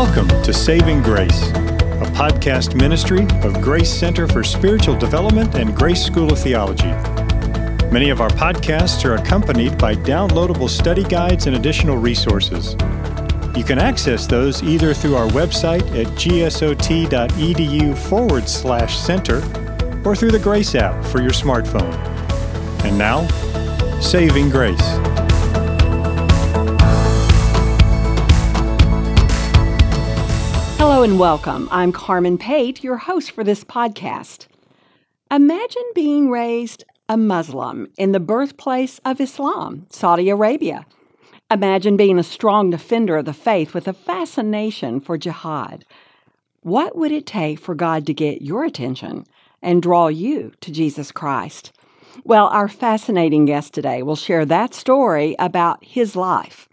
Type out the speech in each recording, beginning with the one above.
Welcome to Saving Grace, a podcast ministry of Grace Center for Spiritual Development and Grace School of Theology. Many of our podcasts are accompanied by downloadable study guides and additional resources. You can access those either through our website at gsot.edu/center or through the Grace app for your smartphone. And now, Saving Grace. Hello and welcome. I'm Carmen Pate, your host for this podcast. Imagine being raised a Muslim in the birthplace of Islam, Saudi Arabia. Imagine being a strong defender of the faith with a fascination for jihad. What would it take for God to get your attention and draw you to Jesus Christ? Well, our fascinating guest today will share that story about his life.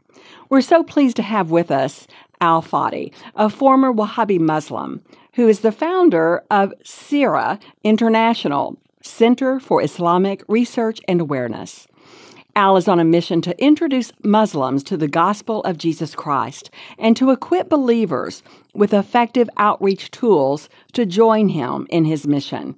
We're so pleased to have with us Al Fadi, a former Wahhabi Muslim who is the founder of Sira International Center for Islamic Research and Awareness. Al is on a mission to introduce Muslims to the gospel of Jesus Christ and to equip believers with effective outreach tools to join him in his mission.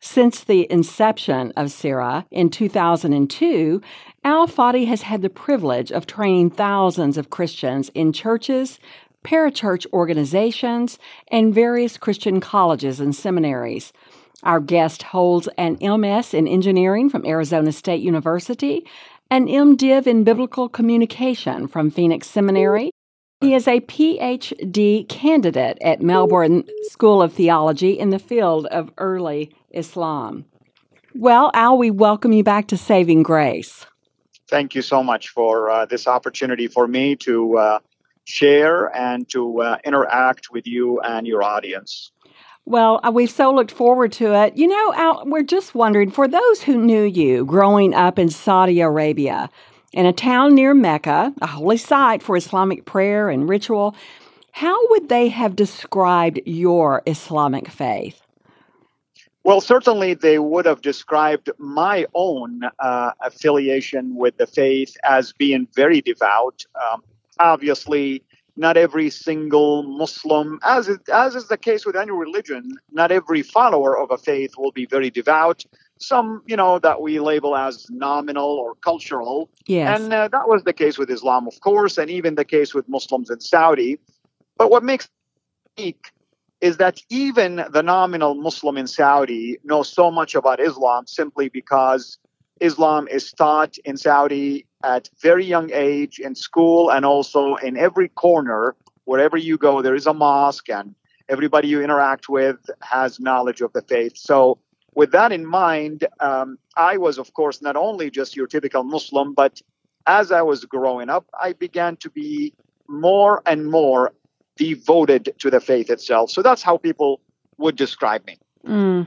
Since the inception of Sira in 2002, Al Fadi has had the privilege of training thousands of Christians in churches, parachurch organizations, and various Christian colleges and seminaries. Our guest holds an MS in engineering from Arizona State University, an MDiv in biblical communication from Phoenix Seminary. He is a PhD candidate at Melbourne School of Theology in the field of early Islam. Well, Al, we welcome you back to Saving Grace. Thank you so much for this opportunity for me to share and to interact with you and your audience. Well, we've so looked forward to it. You know, Al, we're just wondering, for those who knew you growing up in Saudi Arabia, in a town near Mecca, a holy site for Islamic prayer and ritual, how would they have described your Islamic faith? Well, certainly they would have described my own affiliation with the faith as being very devout. Obviously, not every single Muslim, as is the case with any religion, not every follower of a faith will be very devout. Some, you know, that we label as nominal or cultural. Yes. And that was the case with Islam, of course, and even the case with Muslims in Saudi. But what makes it unique is that even the nominal Muslim in Saudi knows so much about Islam simply because Islam is taught in Saudi at very young age in school, and also in every corner, wherever you go, there is a mosque, and everybody you interact with has knowledge of the faith. So with that in mind, I was, of course, not only just your typical Muslim, but as I was growing up, I began to be more and more devoted to the faith itself. So that's how people would describe me. You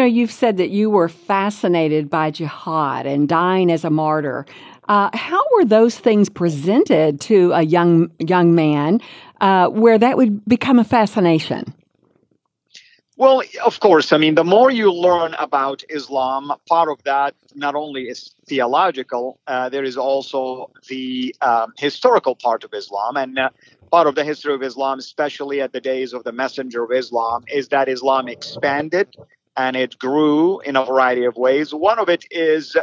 know, you've said that you were fascinated by jihad and dying as a martyr. How were those things presented to a young man where that would become a fascination? Well, of course. I mean, the more you learn about Islam, part of that not only is theological, there is also the historical part of Islam. And part of the history of Islam, especially at the days of the Messenger of Islam, is that Islam expanded and it grew in a variety of ways. One of it is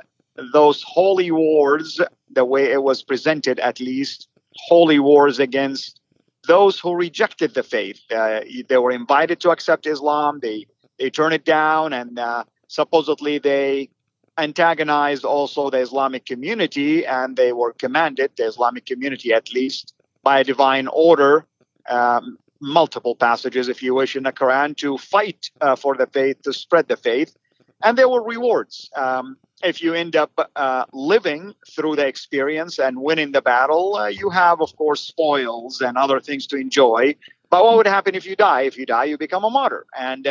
those holy wars, the way it was presented at least, holy wars against those who rejected the faith. They were invited to accept Islam. They turned it down, and supposedly they antagonized also the Islamic community, and they were commanded, the Islamic community at least, by a divine order, multiple passages, if you wish, in the Quran, to fight for the faith, to spread the faith. And there were rewards. If you end up living through the experience and winning the battle, you have, of course, spoils and other things to enjoy. But what would happen if you die? If you die, you become a martyr. And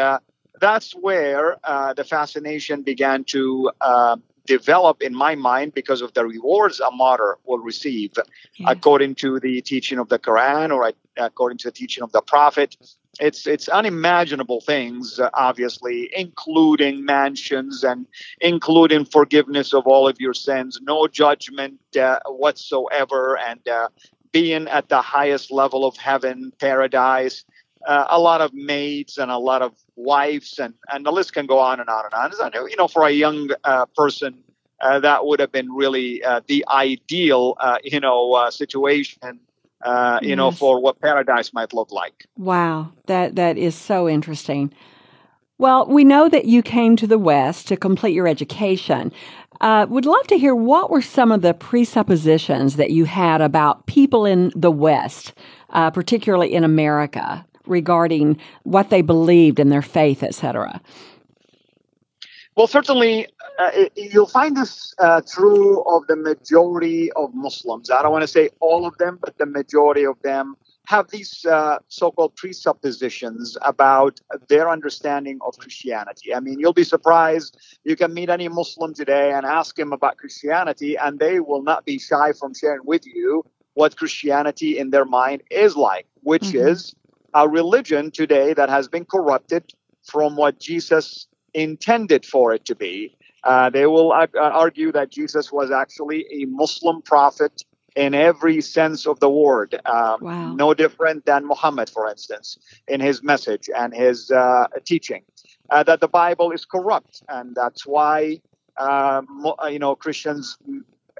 that's where the fascination began to develop in my mind because of the rewards a martyr will receive, according to the teaching of the Quran or according to the teaching of the Prophet. It's unimaginable things, obviously, including mansions and including forgiveness of all of your sins, no judgment whatsoever, and being at the highest level of heaven, paradise, a lot of maids and a lot of wives, and the list can go on and on and on. So, you know, for a young person, that would have been really the ideal, situation, you know, for what paradise might look like. Wow, that is so interesting. Well, we know that you came to the West to complete your education. Would love to hear what were some of the presuppositions that you had about people in the West, particularly in America, regarding what they believed in their faith, etc. Well, certainly, you'll find this true of the majority of Muslims. I don't want to say all of them, but the majority of them have these so-called presuppositions about their understanding of Christianity. I mean, you'll be surprised. You can meet any Muslim today and ask him about Christianity, and they will not be shy from sharing with you what Christianity in their mind is like, which is a religion today that has been corrupted from what Jesus intended for it to be. They will argue that Jesus was actually a Muslim prophet in every sense of the word, no different than Muhammad, for instance, in his message and his teaching, that the Bible is corrupt. And that's why, Christians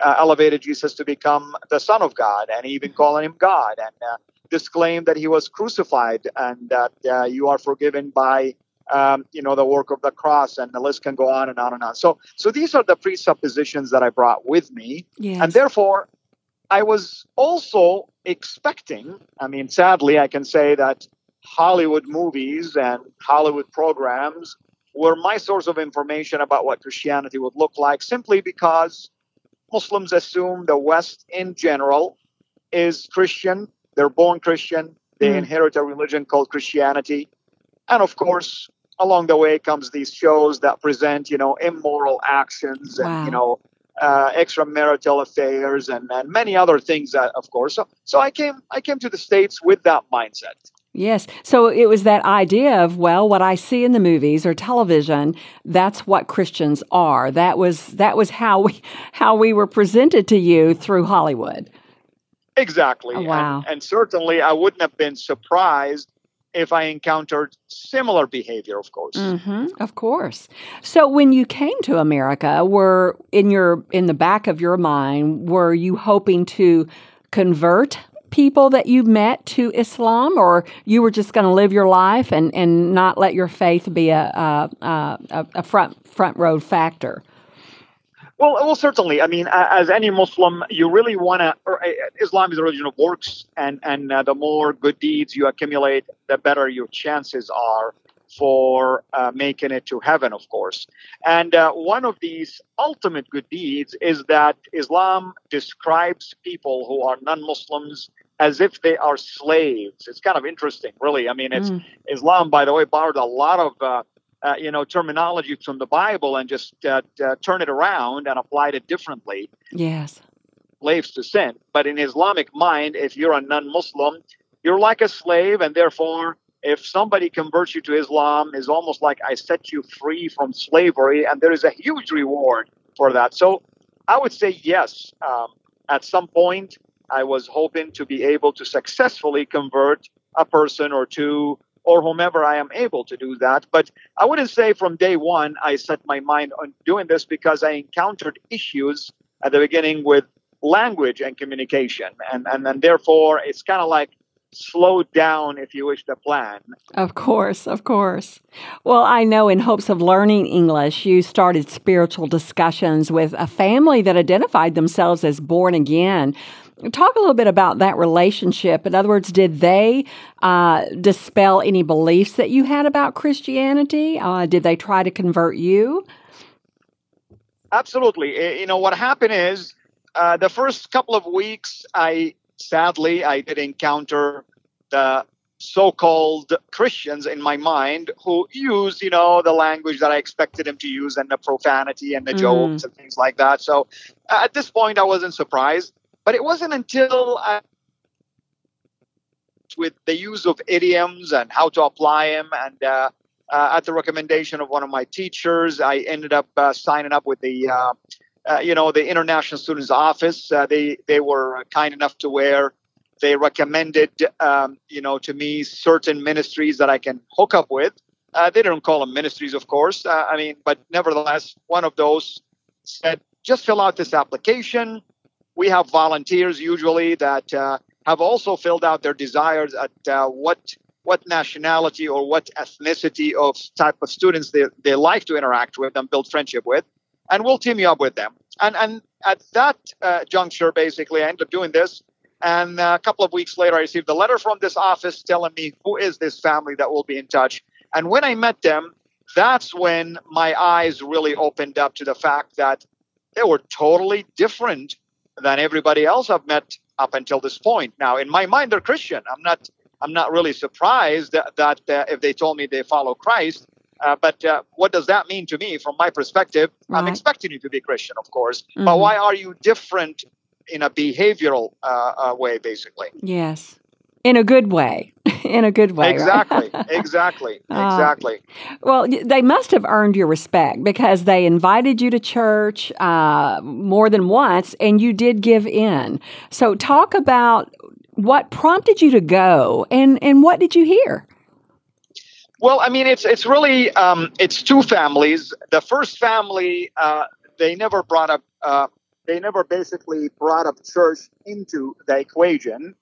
elevated Jesus to become the Son of God and even calling him God, and disclaimed that he was crucified and that you are forgiven by the work of the cross, and the list can go on and on and on. So these are the presuppositions that I brought with me. Yes. And therefore, I was also expecting, sadly, I can say that Hollywood movies and Hollywood programs were my source of information about what Christianity would look like, simply because Muslims assume the West in general is Christian. They're born Christian. They inherit a religion called Christianity. And of course, along the way comes these shows that present, immoral actions and, extramarital affairs and many other things, of course. So I came to the States with that mindset. Yes. So it was that idea of, what I see in the movies or television, that's what Christians are. That was how we were presented to you through Hollywood. Exactly. Oh, wow. And certainly I wouldn't have been surprised if I encountered similar behavior, of course. Mm-hmm, of course. So when you came to America, in the back of your mind, were you hoping to convert people that you met to Islam, or you were just going to live your life and not let your faith be a front row factor? Well, certainly. As any Muslim, you really want to. Islam is a religion of works, and the more good deeds you accumulate, the better your chances are for making it to heaven, of course. And one of these ultimate good deeds is that Islam describes people who are non-Muslims as if they are slaves. It's kind of interesting, really. Islam, by the way, borrowed a lot of terminology from the Bible and just turn it around and applied it differently. Yes. Slaves to sin. But in Islamic mind, if you're a non-Muslim, you're like a slave, and therefore, if somebody converts you to Islam, it's almost like I set you free from slavery, and there is a huge reward for that. So I would say yes. At some point, I was hoping to be able to successfully convert a person or two, or whomever I am able to do that. But I wouldn't say from day one I set my mind on doing this, because I encountered issues at the beginning with language and communication. And therefore, it's kind of like slowed down, if you wish, the plan. Of course. Well, I know in hopes of learning English, you started spiritual discussions with a family that identified themselves as born again. Talk a little bit about that relationship. In other words, did they dispel any beliefs that you had about Christianity? Did they try to convert you? Absolutely. What happened is the first couple of weeks, I did encounter the so-called Christians in my mind who use, the language that I expected them to use, and the profanity and the jokes and things like that. So at this point, I wasn't surprised. But it wasn't until with the use of idioms and how to apply them, and at the recommendation of one of my teachers, I ended up signing up with the, the International Students Office. They were kind enough to wear They recommended, to me certain ministries that I can hook up with. They didn't call them ministries, of course. But nevertheless, one of those said, just fill out this application. We have volunteers usually that have also filled out their desires at what nationality or what ethnicity of type of students they like to interact with and build friendship with. And we'll team you up with them. And at that juncture, basically, I ended up doing this. And a couple of weeks later, I received a letter from this office telling me who is this family that will be in touch. And when I met them, that's when my eyes really opened up to the fact that they were totally different than everybody else I've met up until this point. Now, in my mind, they're Christian. I'm not really surprised that if they told me they follow Christ. But what does that mean to me from my perspective? Right. I'm expecting you to be Christian, of course. Mm-hmm. But why are you different in a behavioral way, basically? Yes. In a good way. In a good way. Exactly. Right? Exactly. Well, they must have earned your respect because they invited you to church more than once, and you did give in. So talk about what prompted you to go, and what did you hear? Well, it's really, it's two families. The first family, they never basically brought up church into the equation.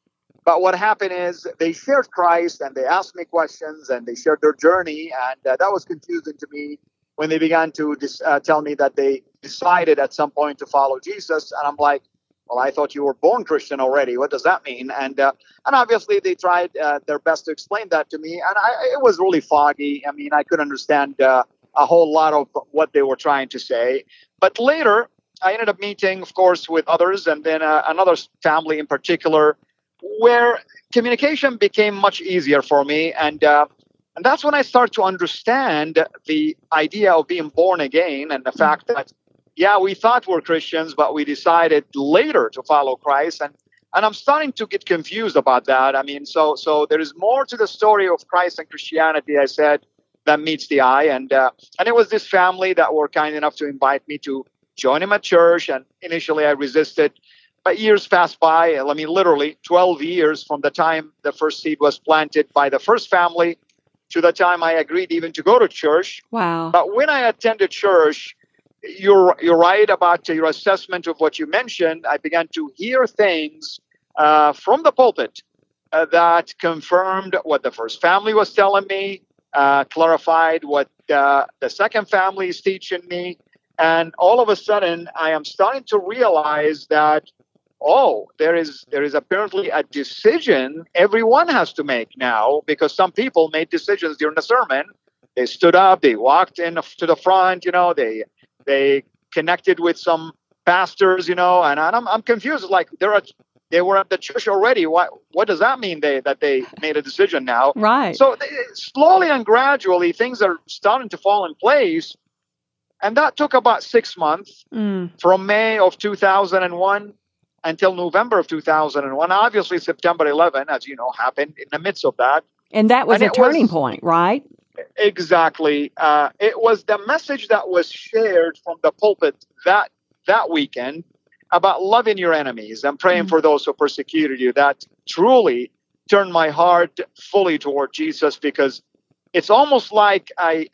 But what happened is they shared Christ and they asked me questions and they shared their journey. And that was confusing to me when they began to tell me that they decided at some point to follow Jesus. And I'm like, well, I thought you were born Christian already. What does that mean? And obviously they tried their best to explain that to me. And it was really foggy. I couldn't understand a whole lot of what they were trying to say. But later, I ended up meeting, of course, with others and then another family in particular where communication became much easier for me. And that's when I started to understand the idea of being born again and the fact that, yeah, we thought we're Christians, but we decided later to follow Christ. And I'm starting to get confused about that. So there is more to the story of Christ and Christianity, I said, than meets the eye. And it was this family that were kind enough to invite me to join him at church. And initially I resisted, but years passed by. Literally 12 years from the time the first seed was planted by the first family to the time I agreed even to go to church. Wow. But when I attended church, You're right about your assessment of what you mentioned. I began to hear things from the pulpit that confirmed what the first family was telling me, clarified what the second family is teaching me. And all of a sudden, I am starting to realize that, there is apparently a decision everyone has to make now, because some people made decisions during the sermon. They stood up, they walked in to the front, They connected with some pastors, and I'm confused. Like they were at the church already. What does that mean? They made a decision now, right? So slowly and gradually, things are starting to fall in place, and that took about 6 months from May of 2001 until November of 2001. Obviously, September 11, as you know, happened in the midst of that, and that was a turning point, right? Exactly. It was the message that was shared from the pulpit that weekend about loving your enemies and praying for those who persecuted you that truly turned my heart fully toward Jesus, because it's almost like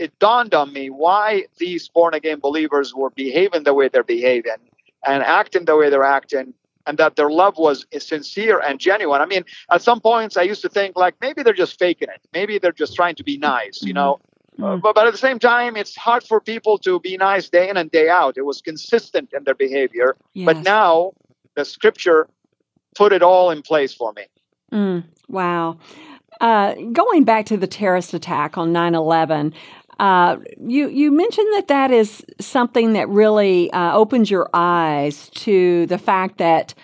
it dawned on me why these born-again believers were behaving the way they're behaving and acting the way they're acting, and that their love was sincere and genuine. At some points I used to think like maybe they're just faking it. Maybe they're just trying to be nice, But at the same time, it's hard for people to be nice day in and day out. It was consistent in their behavior. Yes. But now the scripture put it all in place for me. Wow. Going back to the terrorist attack on 9/11, you mentioned that is something that really opens your eyes to the fact that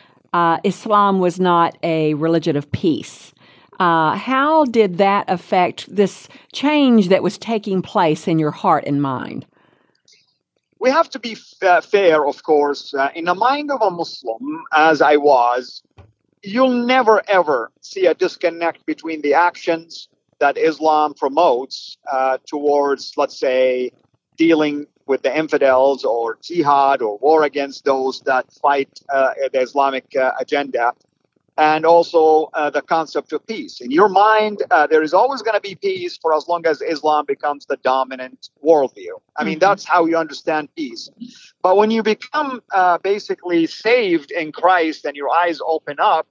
Islam was not a religion of peace. How did that affect this change that was taking place in your heart and mind? We have to be fair, of course. In the mind of a Muslim, as I was, you'll never, ever see a disconnect between the actions that Islam promotes towards, let's say, dealing with the infidels or jihad or war against those that fight the Islamic agenda and also the concept of peace. In your mind, there is always going to be peace for as long as Islam becomes the dominant worldview. I mean, that's how you understand peace. But when you become basically saved in Christ and your eyes open up,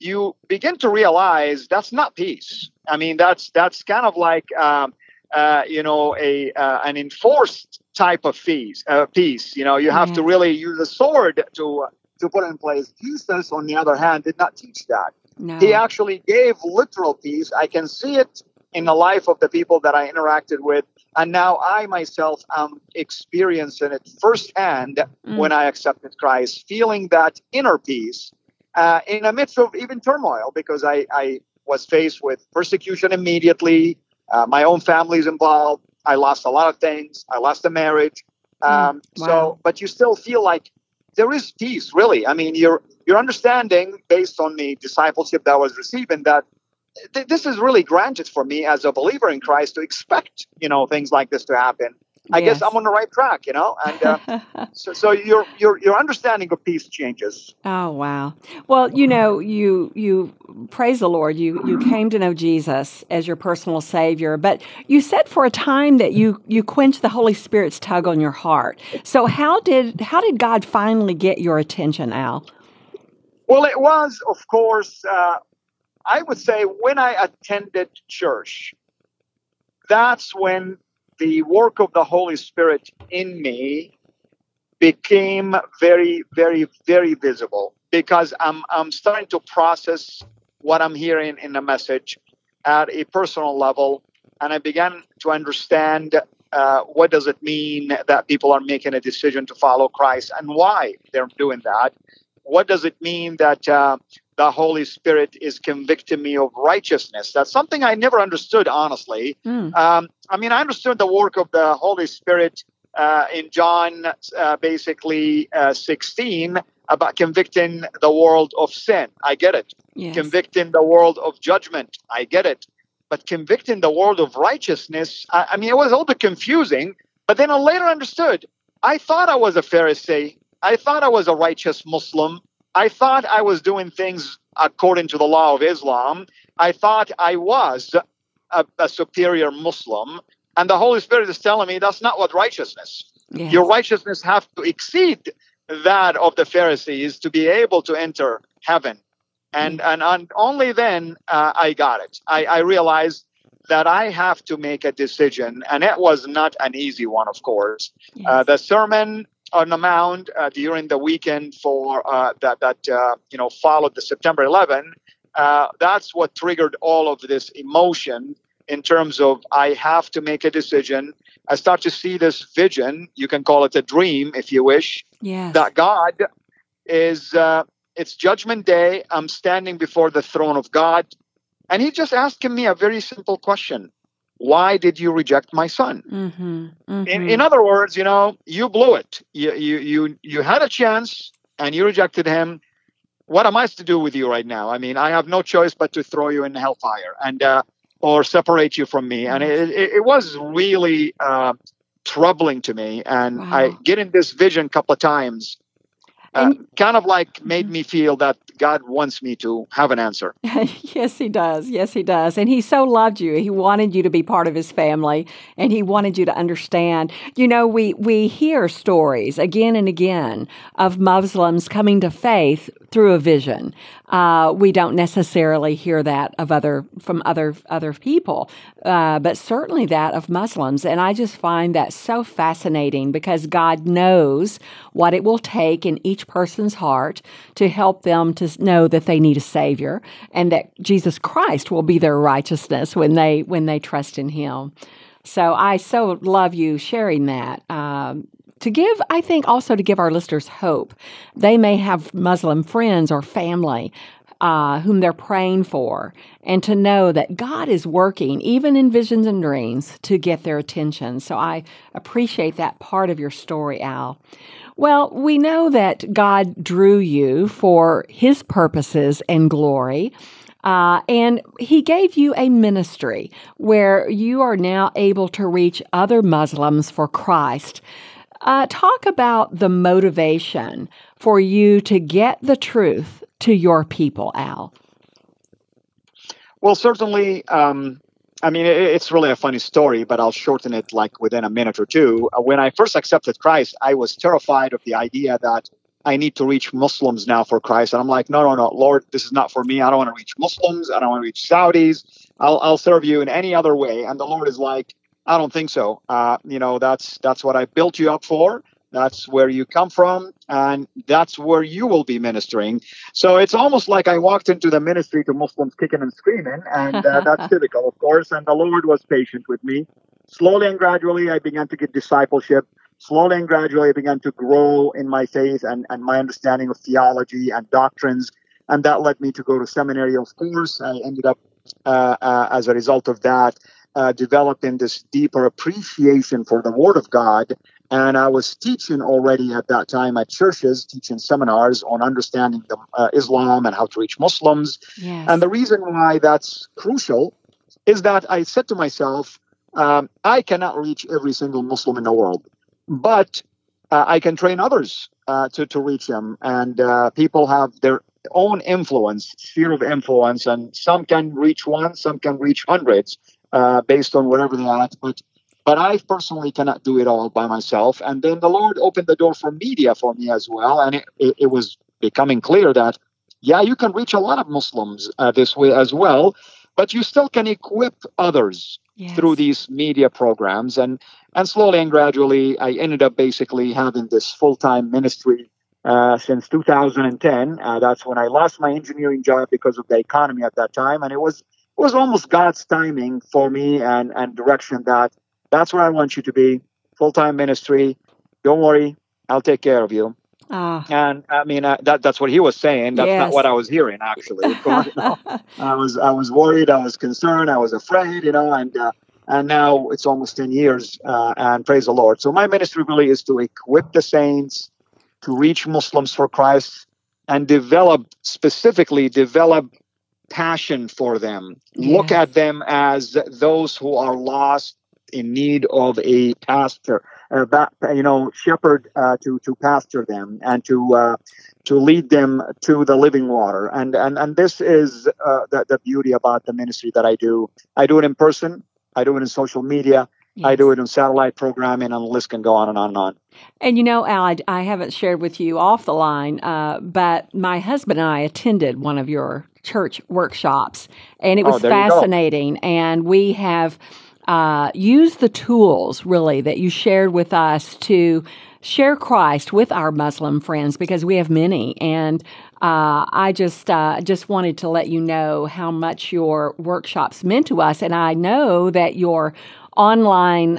you begin to realize that's not peace. I mean, that's kind of like, an enforced type of peace. You know, you have to really use a sword to put in place. Jesus, on the other hand, did not teach that. No. He actually gave literal peace. I can see it in the life of the people that I interacted with. And now I myself am experiencing it firsthand when I accepted Christ, feeling that inner peace in the midst of even turmoil, because I was faced with persecution immediately. My own family's involved. I lost a lot of things. I lost a marriage. Wow. So, but you still feel like there is peace, really. I mean, your understanding, based on the discipleship that I was receiving, that this is really granted for me as a believer in Christ to expect, you know, things like this to happen. I guess I'm on the right track, you know, and so your understanding of peace changes. Oh, wow. Well, you know, you praise the Lord. You came to know Jesus as your personal Savior, but you said for a time that you quenched the Holy Spirit's tug on your heart. So how did God finally get your attention, Al? Well, it was, of course, I would say when I attended church, that's when the work of the Holy Spirit in me became very, very, very visible, because I'm starting to process what I'm hearing in the message at a personal level, and I began to understand what does it mean that people are making a decision to follow Christ and why they're doing that. What does it mean that the Holy Spirit is convicting me of righteousness? That's something I never understood, honestly. I mean, I understood the work of the Holy Spirit in John, 16, about convicting the world of sin. I get it. Yes. Convicting the world of judgment. I get it. But convicting the world of righteousness, I mean, it was a little bit confusing. But then I later understood. I thought I was a Pharisee. I thought I was a righteous Muslim. I thought I was doing things according to the law of Islam. I thought I was a superior Muslim. And the Holy Spirit is telling me that's not what righteousness. Yes. Your righteousness have to exceed that of the Pharisees to be able to enter heaven. And only then I got it. I realized that I have to make a decision. And it was not an easy one, of course. Yes. The sermon on the Mount during the weekend for that followed the September 11. That's what triggered all of this emotion in terms of I have to make a decision. I start to see this vision. You can call it a dream if you wish. Yes. That God is. It's Judgment Day. I'm standing before the throne of God, and He's just asking me a very simple question. Why did you reject my son? In other words, you know, you blew it. You had a chance and you rejected him. What am I to do with you right now? I mean, I have no choice but to throw you in hellfire and or separate you from me. And it was really troubling to me. And wow. I get in this vision a couple of times. Kind of like made me feel that God wants me to have an answer. Yes, He does. Yes, He does. And He so loved you. He wanted you to be part of His family, and He wanted you to understand. You know, we hear stories again and again of Muslims coming to faith through a vision. We don't necessarily hear that of other people, but certainly that of Muslims. And I just find that so fascinating, because God knows what it will take in each person's heart to help them to know that they need a Savior, and that Jesus Christ will be their righteousness when they trust in Him. So I so love you sharing that. To give our listeners hope. They may have Muslim friends or family whom they're praying for, and to know that God is working, even in visions and dreams, to get their attention. So I appreciate that part of your story, Al. Well, we know that God drew you for His purposes and glory, and He gave you a ministry where you are now able to reach other Muslims for Christ. Talk about the motivation for you to get the truth to your people, Al? Well, certainly, I mean, it's really a funny story, but I'll shorten it like within a minute or two. When I first accepted Christ, I was terrified of the idea that I need to reach Muslims now for Christ. And I'm like, no, Lord, this is not for me. I don't want to reach Muslims. I don't want to reach Saudis. I'll serve you in any other way. And the Lord is like, I don't think so. That's what I built you up for. That's where you come from, and that's where you will be ministering. So it's almost like I walked into the ministry to Muslims kicking and screaming, and that's typical, of course. And the Lord was patient with me. Slowly and gradually, I began to get discipleship. Slowly and gradually, I began to grow in my faith and my understanding of theology and doctrines. And that led me to go to seminary, of course. I ended up, as a result of that, developing this deeper appreciation for the Word of God. And I was teaching already at that time at churches, teaching seminars on understanding Islam and how to reach Muslims. Yes. And the reason why that's crucial is that I said to myself, I cannot reach every single Muslim in the world, but I can train others to reach them. And people have their own influence, sphere of influence, and some can reach one, some can reach hundreds based on whatever they are. But I personally cannot do it all by myself. And then the Lord opened the door for media for me as well. And it was becoming clear that, yeah, you can reach a lot of Muslims this way as well, but you still can equip others through these media programs. And slowly and gradually, I ended up basically having this full-time ministry since 2010. That's when I lost my engineering job because of the economy at that time. And it was almost God's timing for me and direction that, that's where I want you to be, full-time ministry. Don't worry, I'll take care of you. And I mean, that's what he was saying. That's not what I was hearing, actually. I was worried. I was concerned. I was afraid, and now it's almost 10 years, and praise the Lord. So my ministry really is to equip the saints, to reach Muslims for Christ, and develop passion for them. Yes. Look at them as those who are lost, in need of a pastor, shepherd to pastor them and to lead them to the living water. And this is the beauty about the ministry that I do. I do it in person. I do it in social media. Yes. I do it in satellite programming, and the list can go on and on and on. And you know, Al, I haven't shared with you off the line, but my husband and I attended one of your church workshops, and it was fascinating. And we have... use the tools, really, that you shared with us to share Christ with our Muslim friends, because we have many. And I just wanted to let you know how much your workshops meant to us. And I know that your online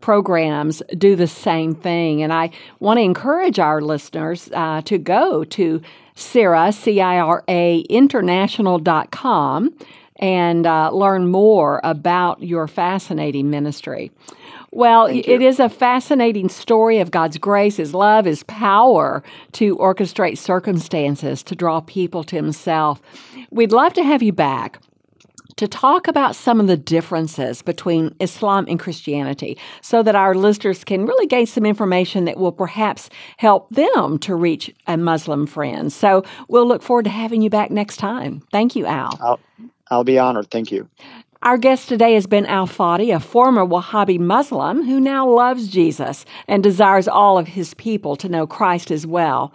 programs do the same thing. And I want to encourage our listeners to go to Sira, C-I-R-A, international.com, and learn more about your fascinating ministry. Well, it is a fascinating story of God's grace, His love, His power to orchestrate circumstances, to draw people to Himself. We'd love to have you back to talk about some of the differences between Islam and Christianity so that our listeners can really gain some information that will perhaps help them to reach a Muslim friend. So we'll look forward to having you back next time. Thank you, Al. I'll be honored. Thank you. Our guest today has been Al Fadi, a former Wahhabi Muslim who now loves Jesus and desires all of his people to know Christ as well.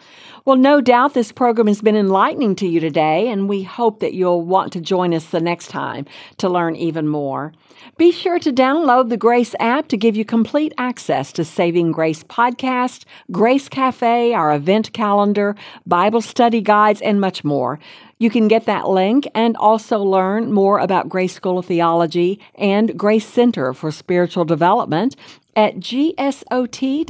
Well, no doubt this program has been enlightening to you today, and we hope that you'll want to join us the next time to learn even more. Be sure to download the Grace app to give you complete access to Saving Grace podcast, Grace Cafe, our event calendar, Bible study guides, and much more. You can get that link and also learn more about Grace School of Theology and Grace Center for Spiritual Development at gsot.edu.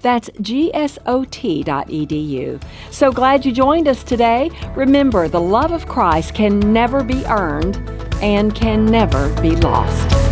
That's gsot.edu. So glad you joined us today. Remember, the love of Christ can never be earned and can never be lost.